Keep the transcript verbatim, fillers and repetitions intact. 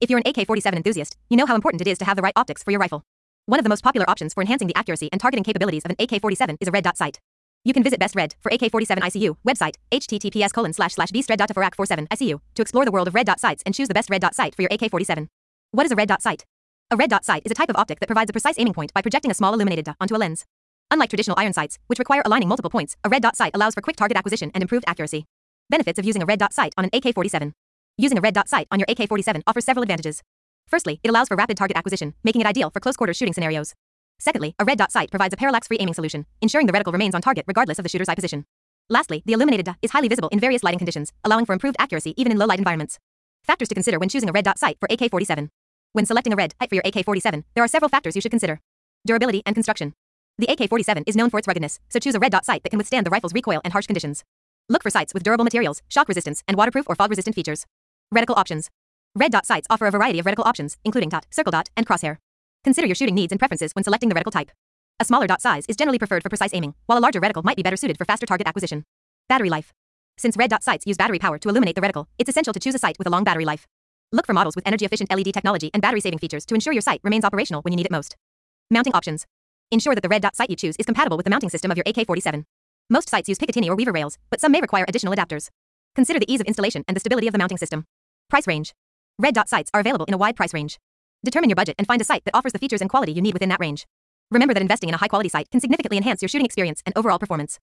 If you're an A K forty-seven enthusiast, you know how important it is to have the right optics for your rifle. One of the most popular options for enhancing the accuracy and targeting capabilities of an A K forty-seven is a red dot sight. You can visit Best Red dot for A K forty-seven I C U website, H T T P S colon slash slash Best Red dot for A K forty-seven I C U, to explore the world of red dot sights and choose the best red dot sight for your A K forty-seven. What is a red dot sight? A red dot sight is a type of optic that provides a precise aiming point by projecting a small illuminated dot onto a lens. Unlike traditional iron sights, which require aligning multiple points, a red dot sight allows for quick target acquisition and improved accuracy. Benefits of using a red dot sight on an A K forty-seven. Using a red dot sight on your A K forty-seven offers several advantages. Firstly, it allows for rapid target acquisition, making it ideal for close-quarter shooting scenarios. Secondly, a red dot sight provides a parallax-free aiming solution, ensuring the reticle remains on target regardless of the shooter's eye position. Lastly, the illuminated dot is highly visible in various lighting conditions, allowing for improved accuracy even in low-light environments. Factors to consider when choosing a red dot sight for A K forty-seven. When selecting a red sight for your A K forty-seven, there are several factors you should consider. Durability and construction. The A K forty-seven is known for its ruggedness, so choose a red dot sight that can withstand the rifle's recoil and harsh conditions. Look for sights with durable materials, shock resistance, and waterproof or fog-resistant features. Reticle options. Red dot sights offer a variety of reticle options, including dot, circle dot, and crosshair. Consider your shooting needs and preferences when selecting the reticle type. A smaller dot size is generally preferred for precise aiming, while a larger reticle might be better suited for faster target acquisition. Battery life. Since red dot sights use battery power to illuminate the reticle, it's essential to choose a sight with a long battery life. Look for models with energy-efficient L E D technology and battery-saving features to ensure your sight remains operational when you need it most. Mounting options. Ensure that the red dot sight you choose is compatible with the mounting system of your A K forty-seven. Most sights use Picatinny or Weaver rails, but some may require additional adapters. Consider the ease of installation and the stability of the mounting system. Price range. Red dot sights are available in a wide price range. Determine your budget and find a sight that offers the features and quality you need within that range. Remember that investing in a high-quality sight can significantly enhance your shooting experience and overall performance.